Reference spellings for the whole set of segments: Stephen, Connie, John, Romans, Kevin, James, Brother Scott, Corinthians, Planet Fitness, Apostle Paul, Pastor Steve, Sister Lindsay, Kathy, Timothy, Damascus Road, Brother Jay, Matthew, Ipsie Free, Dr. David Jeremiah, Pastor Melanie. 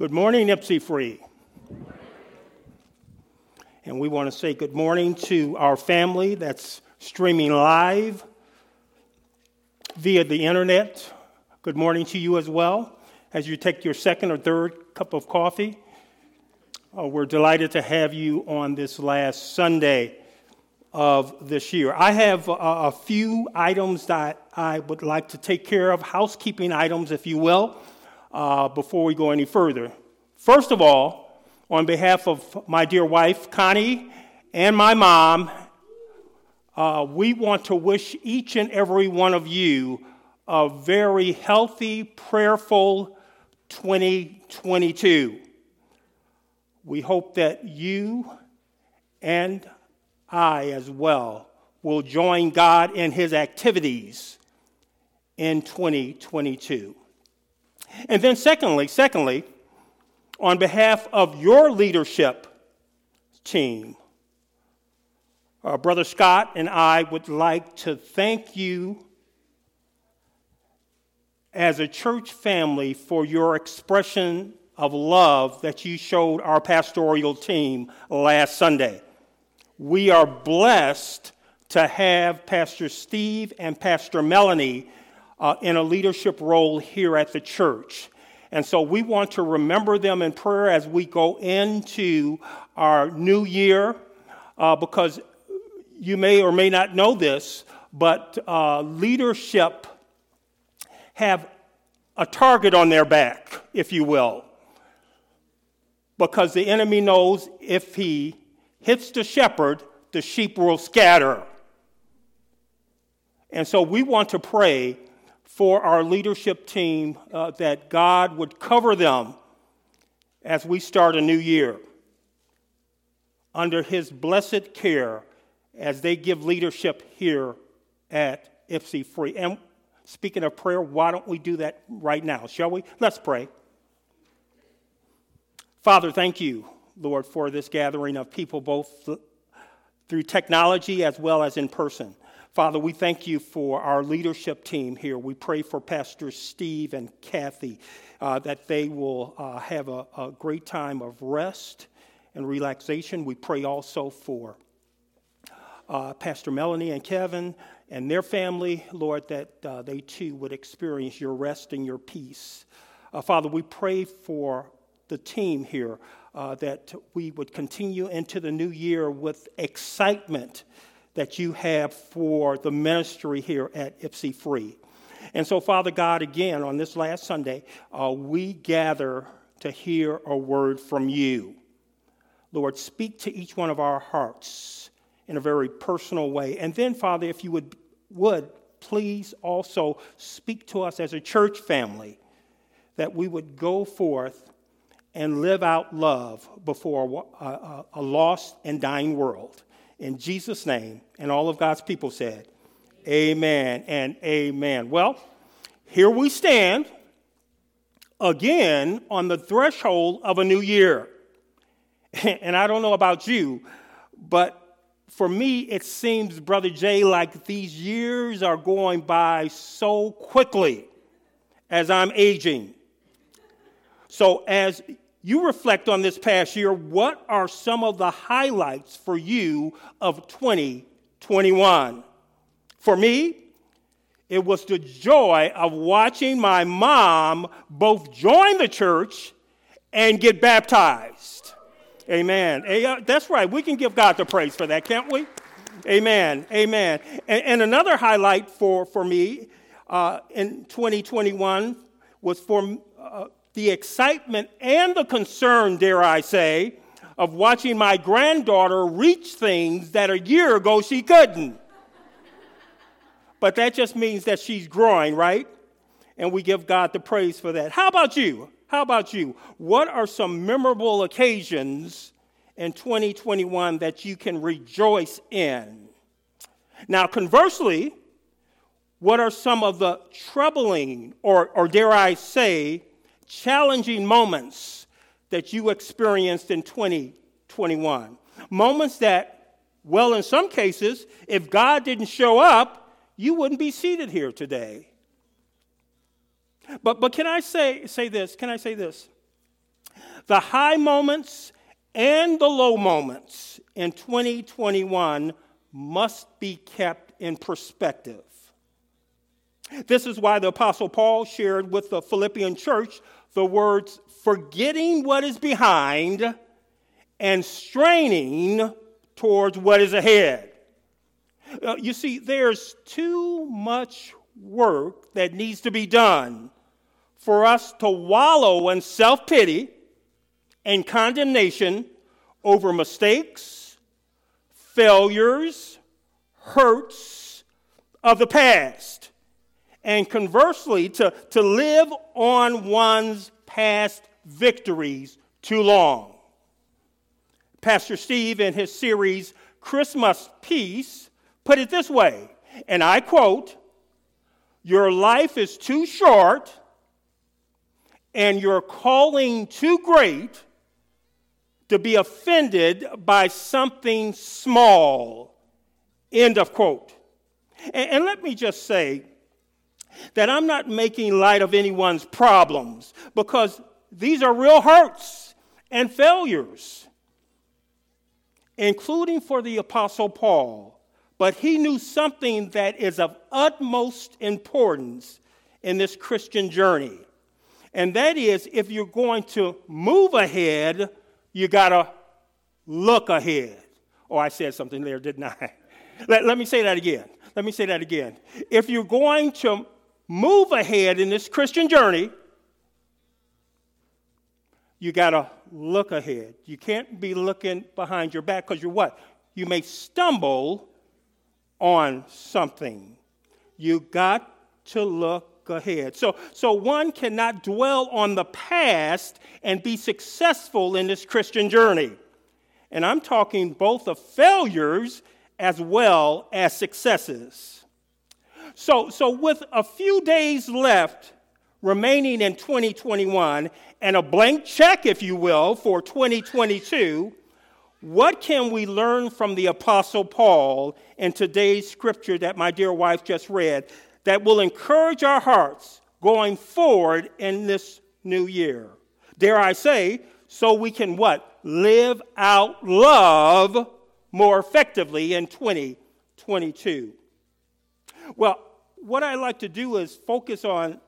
Good morning, Ipsie Free. And we want to say good morning to our family that's streaming live via the internet. Good morning to you as well. As you take your second or third cup of coffee, we're delighted to have you on this last Sunday of this year. I have a few items that I would like to take care of, housekeeping items, if you will. Before we go any further. First of all, on behalf of my dear wife, Connie, and my mom, we want to wish each and every one of you a very healthy, prayerful 2022. We hope that you and I as well will join God in his activities in 2022. And then secondly, on behalf of your leadership team, Brother Scott and I would like to thank you as a church family for your expression of love that you showed our pastoral team last Sunday. We are blessed to have Pastor Steve and Pastor Melanie in a leadership role here at the church. And so we want to remember them in prayer as we go into our new year, because you may or may not know this, but leadership have a target on their back, if you will, because the enemy knows if he hits the shepherd, the sheep will scatter. And so we want to pray for our leadership team, that God would cover them as we start a new year under his blessed care as they give leadership here at Ipsie Free. And speaking of prayer, why don't we do that right now, shall we? Let's pray. Father, thank you, Lord, for this gathering of people, both through technology as well as in person. Father, we thank you for our leadership team here. We pray for Pastor Steve and Kathy, that they will have a great time of rest and relaxation. We pray also for Pastor Melanie and Kevin and their family, Lord, that they too would experience your rest and your peace. Father, we pray for the team here, that we would continue into the new year with excitement that you have for the ministry here at Ipsie Free. And so, Father God, again, on this last Sunday, we gather to hear a word from you. Lord, speak to each one of our hearts in a very personal way. And then, Father, if you would please also speak to us as a church family, that we would go forth and live out love before a lost and dying world. In Jesus' name, and all of God's people said, amen and amen. Well, here we stand again on the threshold of a new year. And I don't know about you, but for me, it seems, Brother Jay, like these years are going by so quickly as I'm aging. So as you reflect on this past year, what are some of the highlights for you of 2021? For me, it was the joy of watching my mom both join the church and get baptized. Amen. That's right. We can give God the praise for that, can't we? Amen. Amen. And another highlight for me in 2021 was for the excitement and the concern, dare I say, of watching my granddaughter reach things that a year ago she couldn't. But that just means that she's growing, right? And we give God the praise for that. How about you? How about you? What are some memorable occasions in 2021 that you can rejoice in? Now, conversely, what are some of the troubling or dare I say, challenging moments that you experienced in 2021. Moments that, well, in some cases, if God didn't show up, you wouldn't be seated here today. But can I say this? The high moments and the low moments in 2021 must be kept in perspective. This is why the Apostle Paul shared with the Philippian church the words, forgetting what is behind and straining towards what is ahead. You see, there's too much work that needs to be done for us to wallow in self-pity and condemnation over mistakes, failures, hurts of the past. And conversely, to live on one's past victories too long. Pastor Steve, in his series, Christmas Peace, put it this way, and I quote, "Your life is too short and your calling too great to be offended by something small." End of quote. And let me just say that I'm not making light of anyone's problems, because these are real hurts and failures, including for the Apostle Paul. But he knew something that is of utmost importance in this Christian journey. And that is, if you're going to move ahead, you got to look ahead. Oh, I said something there, didn't I? Let me say that again. If you're going to move ahead in this Christian journey, you got to look ahead. You can't be looking behind your back, because you're what? You may stumble on something. You got to look ahead. So one cannot dwell on the past and be successful in this Christian journey. And I'm talking both of failures as well as successes. So with a few days left remaining in 2021 and a blank check, if you will, for 2022, what can we learn from the Apostle Paul in today's scripture that my dear wife just read that will encourage our hearts going forward in this new year? Dare I say, so we can what? Live out love more effectively in 2022. Well, what I like to do is focus on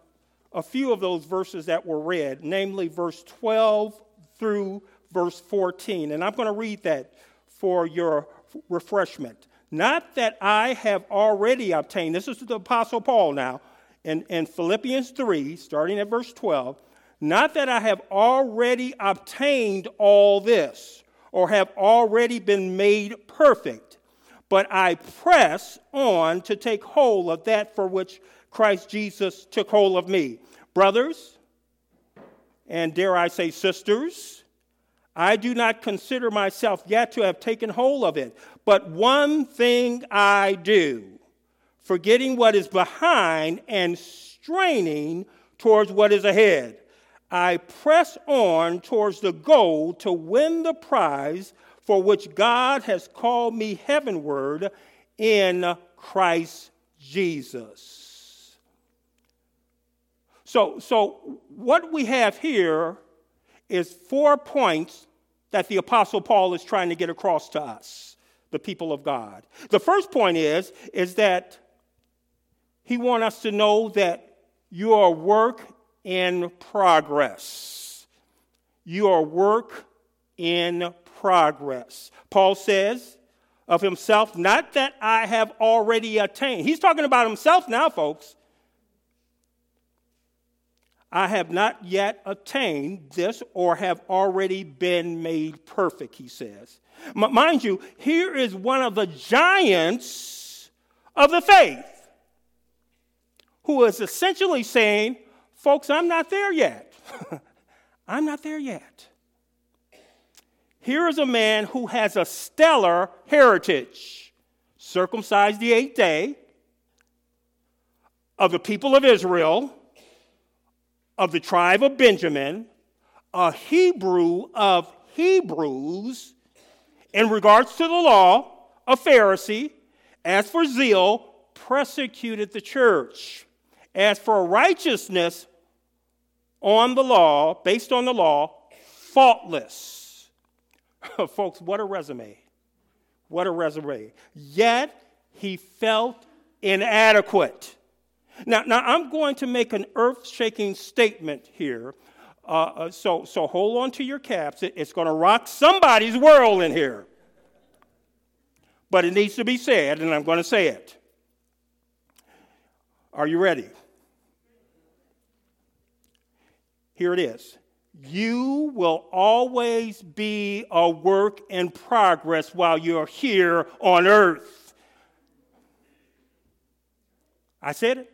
a few of those verses that were read, namely verse 12 through verse 14. And I'm going to read that for your refreshment. Not that I have already obtained, this is the Apostle Paul now, in Philippians 3, starting at verse 12, not that I have already obtained all this, or have already been made perfect, but I press on to take hold of that for which Christ Jesus took hold of me. Brothers, and dare I say sisters, I do not consider myself yet to have taken hold of it, but one thing I do, forgetting what is behind and straining towards what is ahead. I press on towards the goal to win the prize for which God has called me heavenward in Christ Jesus. So what we have here is 4 points that the Apostle Paul is trying to get across to us, the people of God. The first point is that he wants us to know that you are work in progress. You are work in progress. Paul says of himself, not that I have already attained. He's talking about himself now, folks. I have not yet attained this or have already been made perfect, he says. Mind you, here is one of the giants of the faith who is essentially saying, folks, I'm not there yet. I'm not there yet. Here is a man who has a stellar heritage, circumcised the 8th day, of the people of Israel, of the tribe of Benjamin, a Hebrew of Hebrews, in regards to the law, a Pharisee, as for zeal, persecuted the church. As for righteousness on the law, based on the law, faultless. Folks, what a resume. What a resume. Yet he felt inadequate. Now I'm going to make an earth-shaking statement here. So hold on to your caps. It's going to rock somebody's world in here. But it needs to be said, and I'm going to say it. Are you ready? Here it is. You will always be a work in progress while you're here on earth. I said it.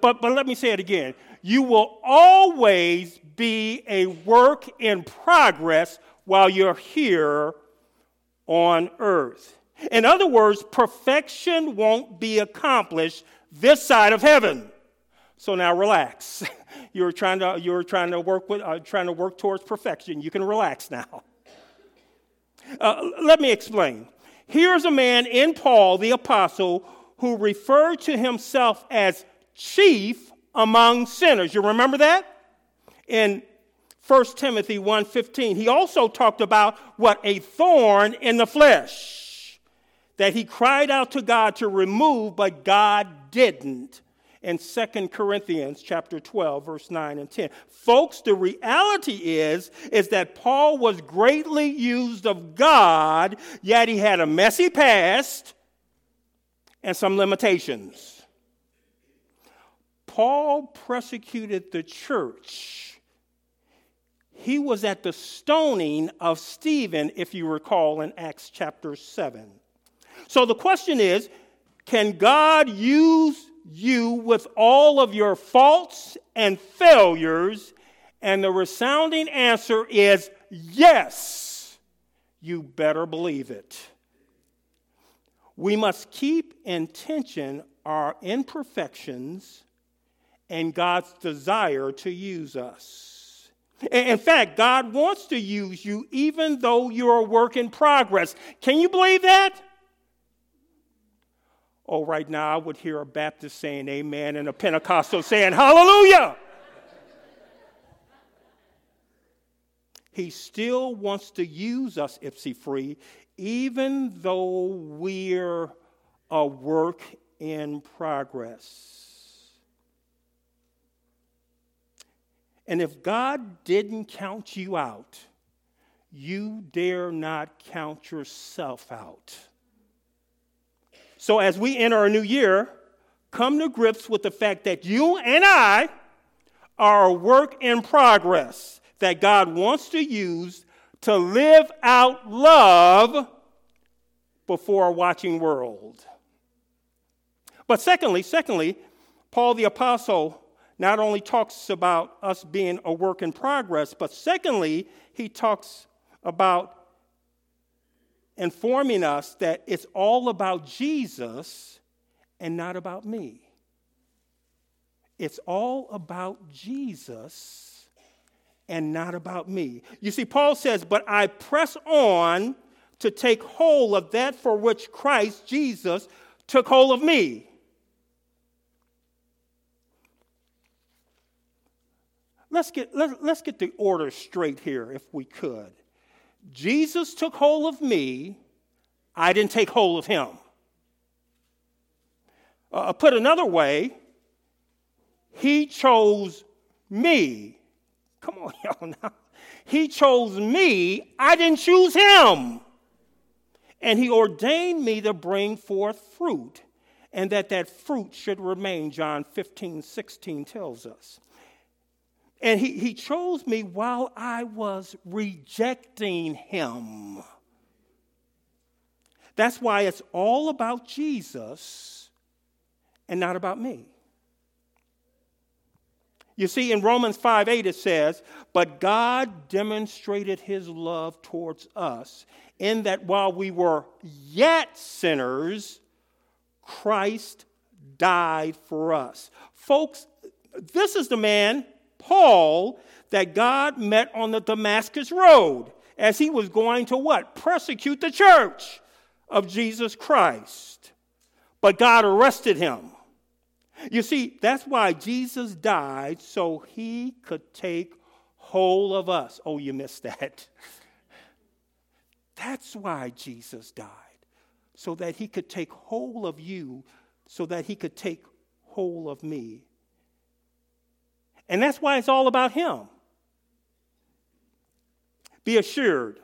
But let me say it again. You will always be a work in progress while you're here on earth. In other words, perfection won't be accomplished this side of heaven. So now relax. You're trying to work towards perfection. You can relax now. Let me explain. Here's a man in Paul, the apostle, who referred to himself as chief among sinners. You remember that? In 1 Timothy 1:15, he also talked about what a thorn in the flesh that he cried out to God to remove, but God didn't. In 2 Corinthians chapter 12, verse 9 and 10. Folks, the reality is that Paul was greatly used of God, yet he had a messy past and some limitations. Paul persecuted the church. He was at the stoning of Stephen, if you recall, in Acts chapter 7. So the question is, can God use you with all of your faults and failures? And the resounding answer is yes. You better believe it. We must keep in tension our imperfections and God's desire to use us. In fact, God wants to use you even though you're a work in progress. Can you believe that? Oh, right now I would hear a Baptist saying amen and a Pentecostal saying hallelujah. He still wants to use us, Ipsie Free, even though we're a work in progress. And if God didn't count you out, you dare not count yourself out. So as we enter a new year, come to grips with the fact that you and I are a work in progress that God wants to use to live out love before a watching world. But secondly, Paul the Apostle not only talks about us being a work in progress, but secondly, he talks about informing us that it's all about Jesus and not about me. It's all about Jesus and not about me. You see, Paul says, but I press on to take hold of that for which Christ Jesus took hold of me. Let's get the order straight here, if we could. Jesus took hold of me. I didn't take hold of him. Put another way, he chose me. Come on, y'all now. He chose me. I didn't choose him. And he ordained me to bring forth fruit, and that fruit should remain, John 15:16 tells us. And he chose me while I was rejecting him. That's why it's all about Jesus and not about me. You see, in Romans 5:8 it says, but God demonstrated his love towards us in that while we were yet sinners, Christ died for us. Folks, this is the man, Paul, that God met on the Damascus Road as he was going to what? Persecute the church of Jesus Christ. But God arrested him. You see, that's why Jesus died, so he could take whole of us. Oh, you missed that. That's why Jesus died, so that he could take whole of you, so that he could take whole of me. And that's why it's all about him. Be assured,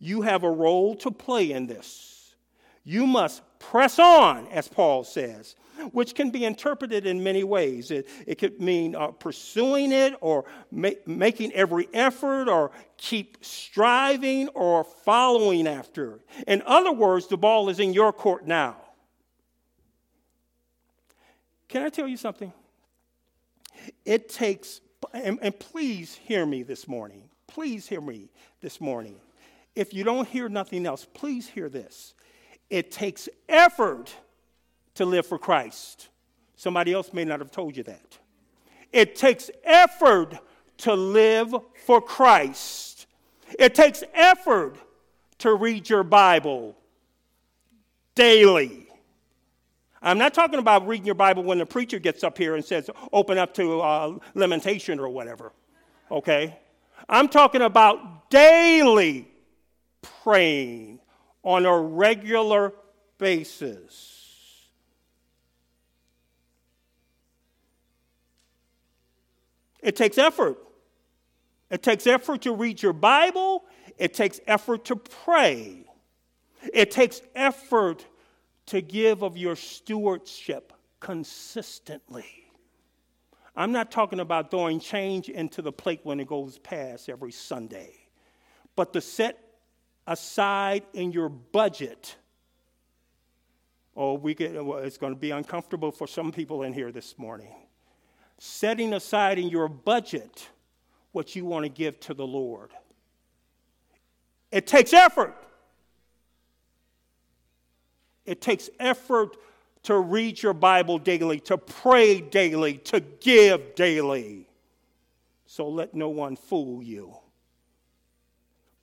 you have a role to play in this. You must press on, as Paul says, which can be interpreted in many ways. It could mean pursuing it, or making every effort, or keep striving, or following after it. In other words, the ball is in your court now. Can I tell you something? It takes, and please hear me this morning. Please hear me this morning. If you don't hear nothing else, please hear this. It takes effort to live for Christ. Somebody else may not have told you that. It takes effort to live for Christ. It takes effort to read your Bible daily. I'm not talking about reading your Bible when the preacher gets up here and says, open up to Lamentation or whatever, okay? I'm talking about daily praying on a regular basis. It takes effort. It takes effort to read your Bible. It takes effort to pray. It takes effort to give of your stewardship consistently. I'm not talking about throwing change into the plate when it goes past every Sunday, but to set aside in your budget. It's going to be uncomfortable for some people in here this morning. Setting aside in your budget what you want to give to the Lord. It takes effort. It takes effort to read your Bible daily, to pray daily, to give daily. So let no one fool you.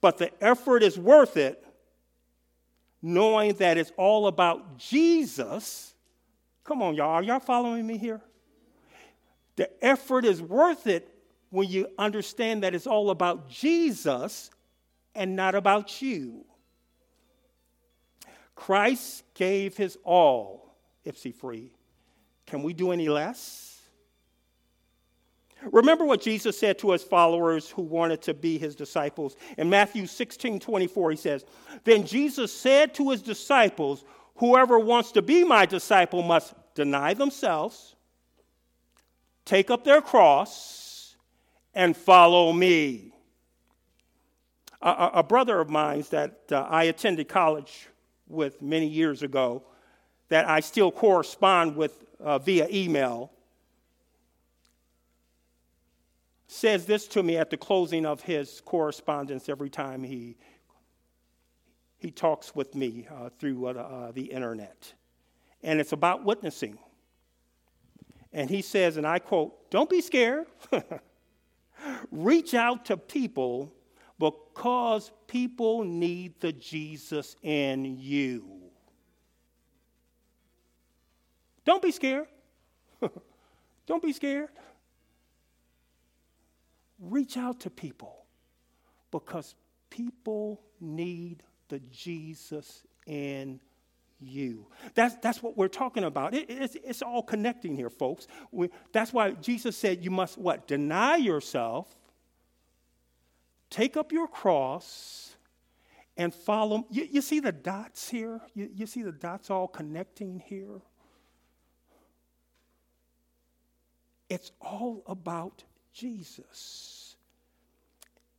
But the effort is worth it, knowing that it's all about Jesus. Come on, y'all. Are y'all following me here? The effort is worth it when you understand that it's all about Jesus and not about you. Christ gave his all, Ipsie Free. Can we do any less? Remember what Jesus said to his followers who wanted to be his disciples. In Matthew 16:24, he says, "Then Jesus said to his disciples, 'Whoever wants to be my disciple must deny themselves, take up their cross, and follow me.'" A brother of mine that I attended college with many years ago, that I still correspond with via email, says this to me at the closing of his correspondence every time he talks with me through the internet. And it's about witnessing. And he says, and I quote, "Don't be scared. Reach out to people, because people need the Jesus in you. Don't be scared." Don't be scared. Reach out to people, because people need the Jesus in you. That's what we're talking about. It's all connecting here, folks. That's why Jesus said you must what? Deny yourself, take up your cross, and follow. You see the dots here? You see the dots all connecting here? It's all about Jesus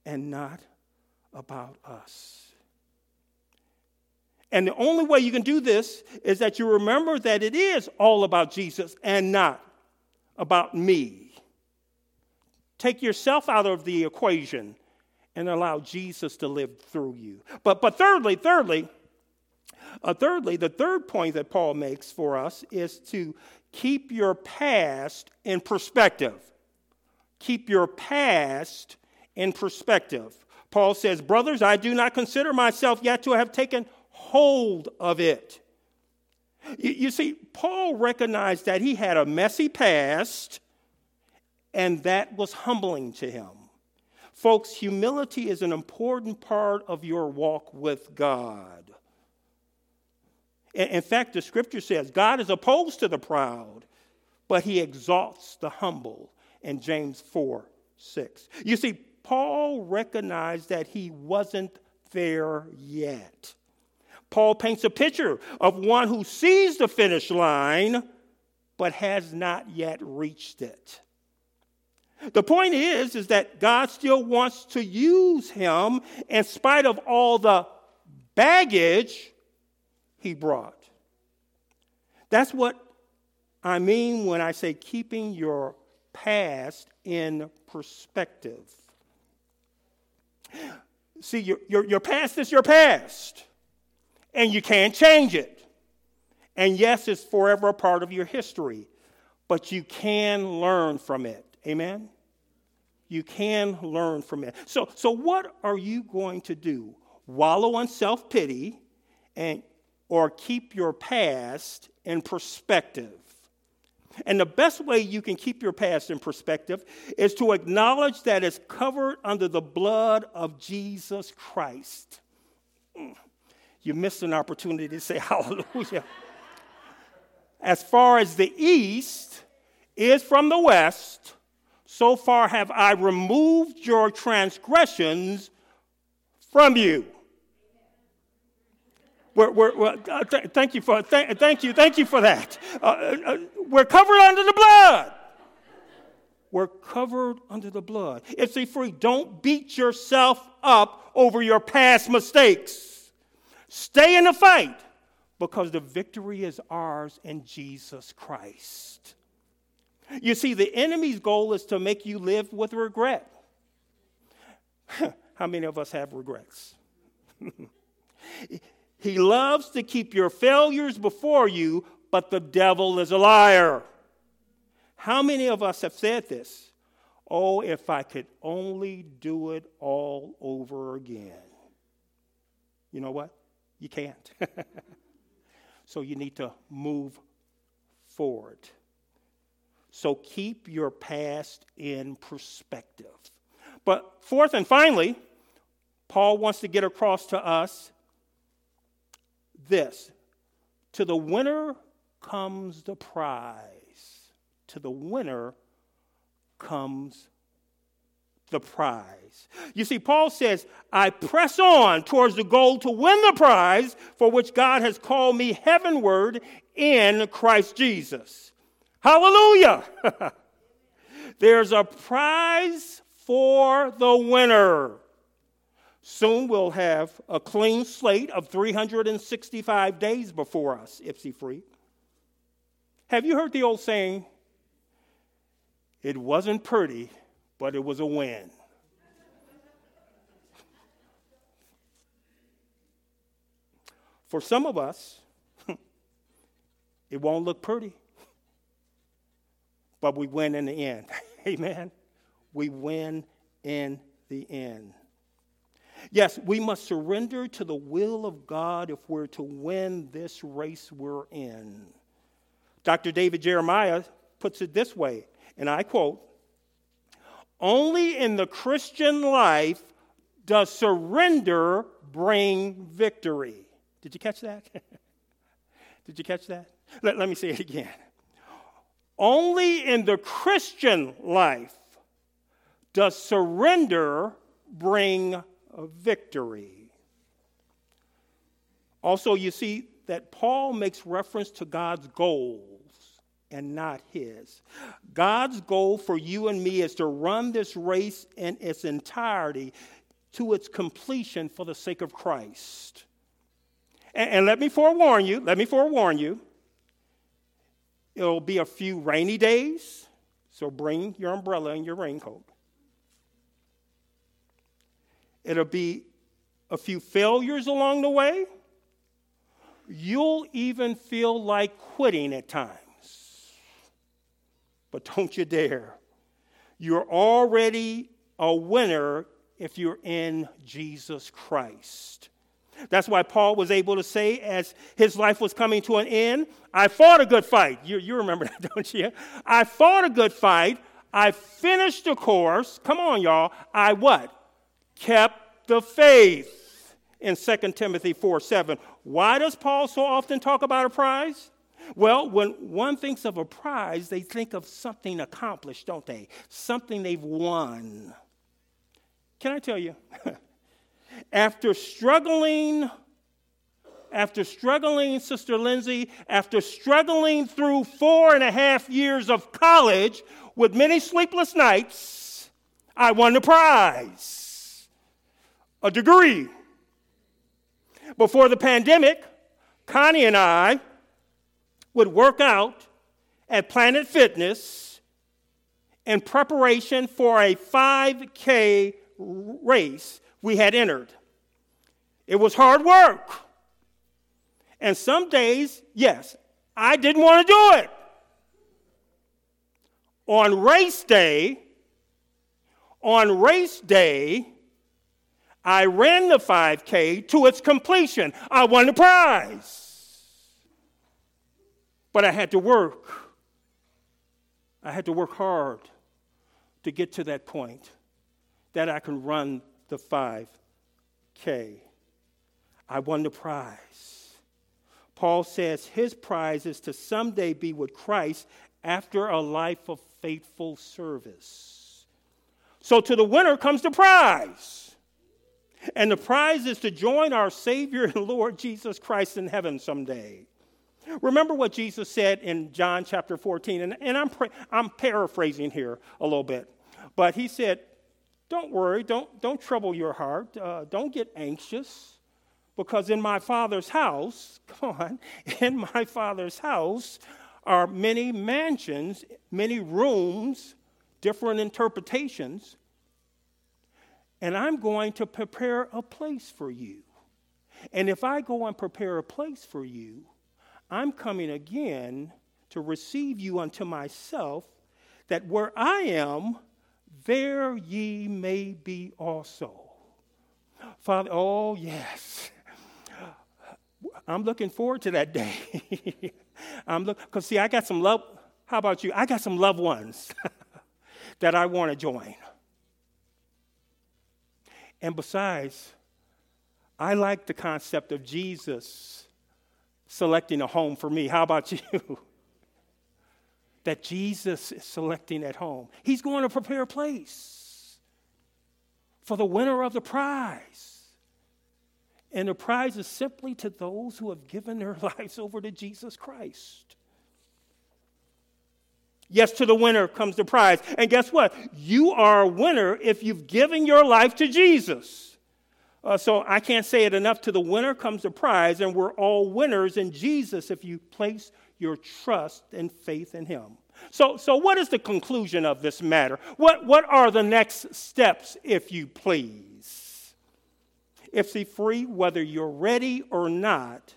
and not about us. And the only way you can do this is that you remember that it is all about Jesus and not about me. Take yourself out of the equation and allow Jesus to live through you. But thirdly, the third point that Paul makes for us is to keep your past in perspective. Keep your past in perspective. Paul says, "Brothers, I do not consider myself yet to have taken hold of it." You see, Paul recognized that he had a messy past, and that was humbling to him. Folks, humility is an important part of your walk with God. In fact, the scripture says God is opposed to the proud, but he exalts the humble in James 4:6. You see, Paul recognized that he wasn't there yet. Paul paints a picture of one who sees the finish line, but has not yet reached it. The point is that God still wants to use him in spite of all the baggage he brought. That's what I mean when I say keeping your past in perspective. See, your past is your past, and you can't change it. And yes, it's forever a part of your history, but you can learn from it. Amen? You can learn from it. So what are you going to do? Wallow in self-pity or keep your past in perspective? And the best way you can keep your past in perspective is to acknowledge that it's covered under the blood of Jesus Christ. You missed an opportunity to say hallelujah. As far as the east is from the west, so far have I removed your transgressions from you. Thank you for that. We're covered under the blood. We're covered under the blood. Ipsie Free, don't beat yourself up over your past mistakes. Stay in the fight because the victory is ours in Jesus Christ. You see, the enemy's goal is to make you live with regret. How many of us have regrets? He loves to keep your failures before you, but the devil is a liar. How many of us have said this? Oh, if I could only do it all over again. You know what? You can't. So you need to move forward. So keep your past in perspective. But fourth and finally, Paul wants to get across to us this. To the winner comes the prize. To the winner comes the prize. You see, Paul says, I press on towards the goal to win the prize for which God has called me heavenward in Christ Jesus. Hallelujah! There's a prize for the winner. Soon we'll have a clean slate of 365 days before us, Ipsie Free. Have you heard the old saying, it wasn't pretty, but it was a win? For some of us, it won't look pretty. But we win in the end. Amen? We win in the end. Yes, we must surrender to the will of God if we're to win this race we're in. Dr. David Jeremiah puts it this way, and I quote, "Only in the Christian life does surrender bring victory." Did you catch that? Did you catch that? Let me say it again. Only in the Christian life does surrender bring victory. Also, you see that Paul makes reference to God's goals and not his. God's goal for you and me is to run this race in its entirety to its completion for the sake of Christ. And let me forewarn you, it'll be a few rainy days, so bring your umbrella and your raincoat. It'll be a few failures along the way. You'll even feel like quitting at times. But don't you dare. You're already a winner if you're in Jesus Christ. That's why Paul was able to say, as his life was coming to an end, I fought a good fight. You remember that, don't you? I fought a good fight. I finished the course. Come on, y'all. I what? Kept the faith in 2 Timothy 4:7. Why does Paul so often talk about a prize? Well, when one thinks of a prize, they think of something accomplished, don't they? Something they've won. Can I tell you? After struggling, Sister Lindsay, after struggling through 4.5 years of college with many sleepless nights, I won the prize, a degree. Before the pandemic, Connie and I would work out at Planet Fitness in preparation for a 5K race we had entered. It was hard work. And some days, yes, I didn't want to do it. On race day, I ran the 5K to its completion. I won the prize. But I had to work. I had to work hard to get to that point that I can run the 5K. I won the prize. Paul says his prize is to someday be with Christ after a life of faithful service. So to the winner comes the prize. And the prize is to join our Savior and Lord Jesus Christ in heaven someday. Remember what Jesus said in John chapter 14, and I'm paraphrasing here a little bit. But he said, don't worry, don't trouble your heart, don't get anxious. Because in my Father's house, come on, in my Father's house are many mansions, many rooms, different interpretations, and I'm going to prepare a place for you. And if I go and prepare a place for you, I'm coming again to receive you unto myself, that where I am, there ye may be also. Father, oh yes. I'm looking forward to that day. Because see, I got some love. How about you? I got some loved ones that I want to join. And besides, I like the concept of Jesus selecting a home for me. How about you? That Jesus is selecting at home. He's going to prepare a place for the winner of the prize. And the prize is simply to those who have given their lives over to Jesus Christ. Yes, to the winner comes the prize. And guess what? You are a winner if you've given your life to Jesus. So I can't say it enough. To the winner comes the prize, and we're all winners in Jesus if you place your trust and faith in him. So what is the conclusion of this matter? What are the next steps, if you please? Ipsie Free, whether you're ready or not,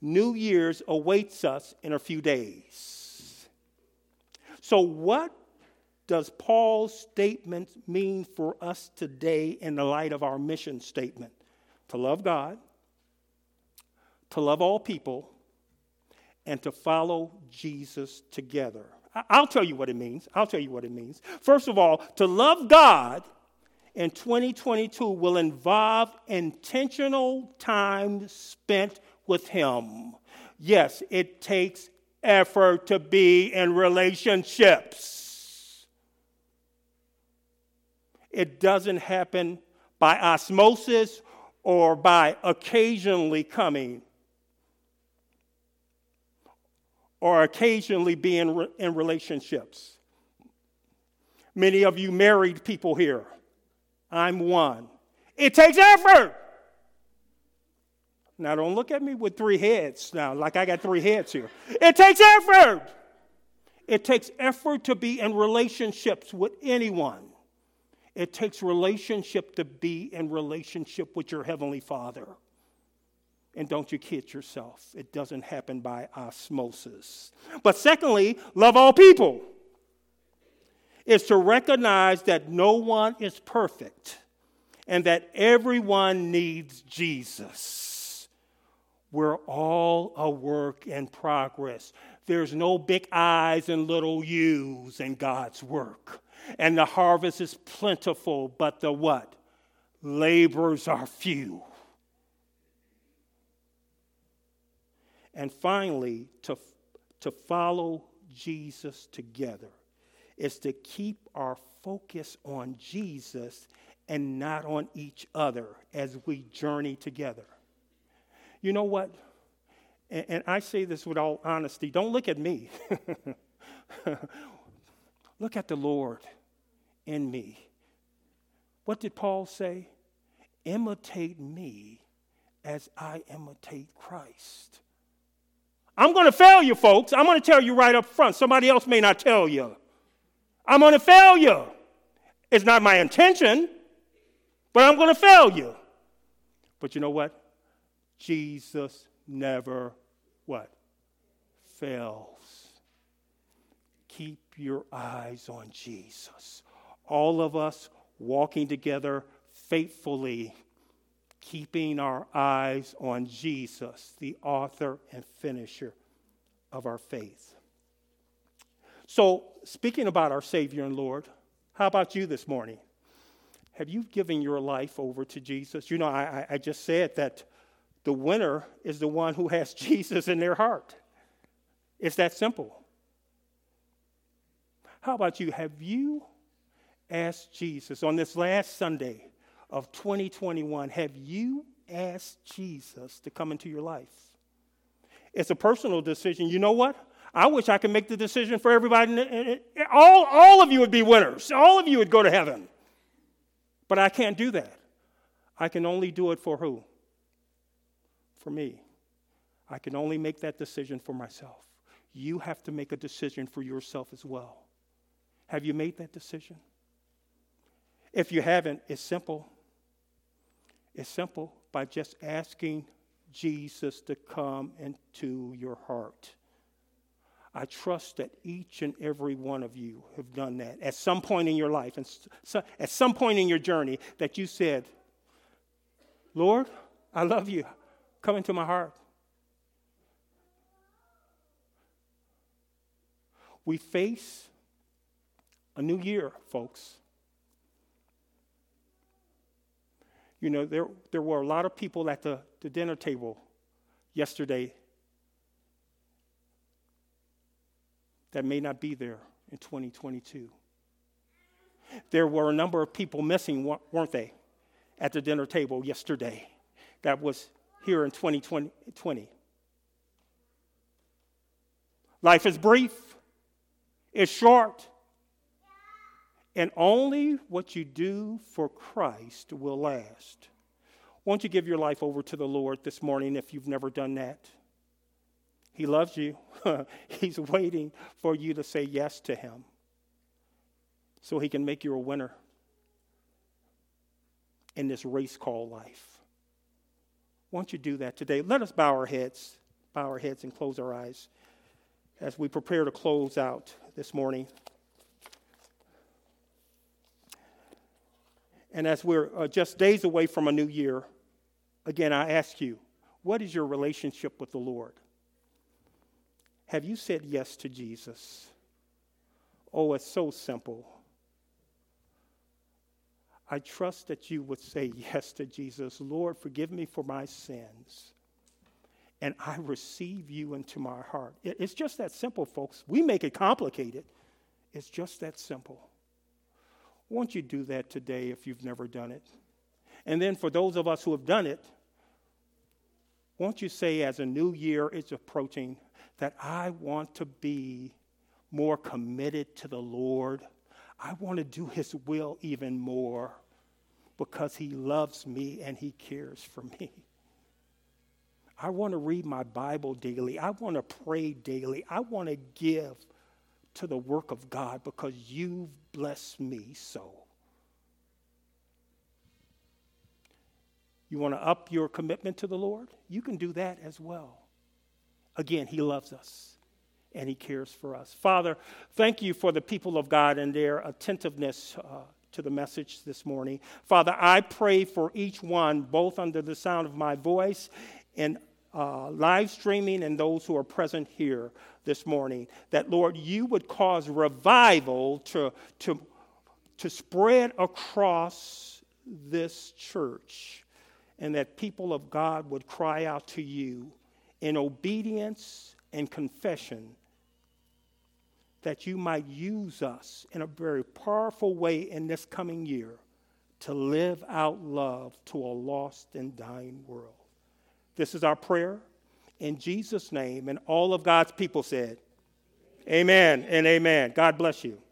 New Year's awaits us in a few days. So what does Paul's statement mean for us today in the light of our mission statement? To love God, to love all people, and to follow Jesus together. I'll tell you what it means. First of all, to love God in 2022 will involve intentional time spent with him. Yes, it takes effort to be in relationships. It doesn't happen by osmosis or by occasionally coming or occasionally being in relationships. Many of you married people here. I'm one. It takes effort. Now, don't look at me with three heads now, like I got three heads here. It takes effort. It takes effort to be in relationships with anyone. It takes relationship to be in relationship with your Heavenly Father. And don't you kid yourself. It doesn't happen by osmosis. But secondly, love all people. Is to recognize that no one is perfect and that everyone needs Jesus. We're all a work in progress. There's no big I's and little U's in God's work. And the harvest is plentiful, but the what? Laborers are few. And finally, to follow Jesus together is to keep our focus on Jesus and not on each other as we journey together. You know what? And I say this with all honesty. Don't look at me. Look at the Lord in me. What did Paul say? Imitate me as I imitate Christ. I'm going to fail you, folks. I'm going to tell you right up front. Somebody else may not tell you. I'm going to fail you. It's not my intention, but I'm going to fail you. But you know what? Jesus never what? Fails. Keep your eyes on Jesus. All of us walking together faithfully, keeping our eyes on Jesus, the author and finisher of our faith. So, speaking about our Savior and Lord, how about you this morning? Have you given your life over to Jesus? You know, I just said that the winner is the one who has Jesus in their heart. It's that simple. How about you? Have you asked Jesus on this last Sunday of 2021, have you asked Jesus to come into your life? It's a personal decision. You know what? I wish I could make the decision for everybody. All of you would be winners. All of you would go to heaven. But I can't do that. I can only do it for who? For me. I can only make that decision for myself. You have to make a decision for yourself as well. Have you made that decision? If you haven't, it's simple. It's simple by just asking Jesus to come into your heart. I trust that each and every one of you have done that at some point in your life and at some point in your journey that you said, Lord, I love you. Come into my heart. We face a new year, folks. You know, there were a lot of people at the dinner table yesterday that may not be there in 2022. There were a number of people missing, weren't they, at the dinner table yesterday that was here in 2020. Life is brief. It's short. And only what you do for Christ will last. Won't you give your life over to the Lord this morning if you've never done that? He loves you. He's waiting for you to say yes to him so he can make you a winner in this race called life. Won't you do that today? Let us bow our heads and close our eyes as we prepare to close out this morning. And as we're just days away from a new year, again, I ask you, what is your relationship with the Lord? Have you said yes to Jesus? Oh, it's so simple. I trust that you would say yes to Jesus. Lord, forgive me for my sins, and I receive you into my heart. It's just that simple, folks. We make it complicated. It's just that simple. Won't you do that today if you've never done it? And then for those of us who have done it, won't you say as a new year is approaching that I want to be more committed to the Lord. I want to do his will even more because he loves me and he cares for me. I want to read my Bible daily. I want to pray daily. I want to give to the work of God because you've blessed me so. You want to up your commitment to the Lord? You can do that as well. Again, he loves us and he cares for us. Father, thank you for the people of God and their attentiveness to the message this morning. Father, I pray for each one, both under the sound of my voice and live streaming and those who are present here this morning, that, Lord, you would cause revival to spread across this church, and that people of God would cry out to you in obedience and confession, that you might use us in a very powerful way in this coming year to live out love to a lost and dying world. This is our prayer in Jesus' name, and all of God's people said, amen and amen. God bless you.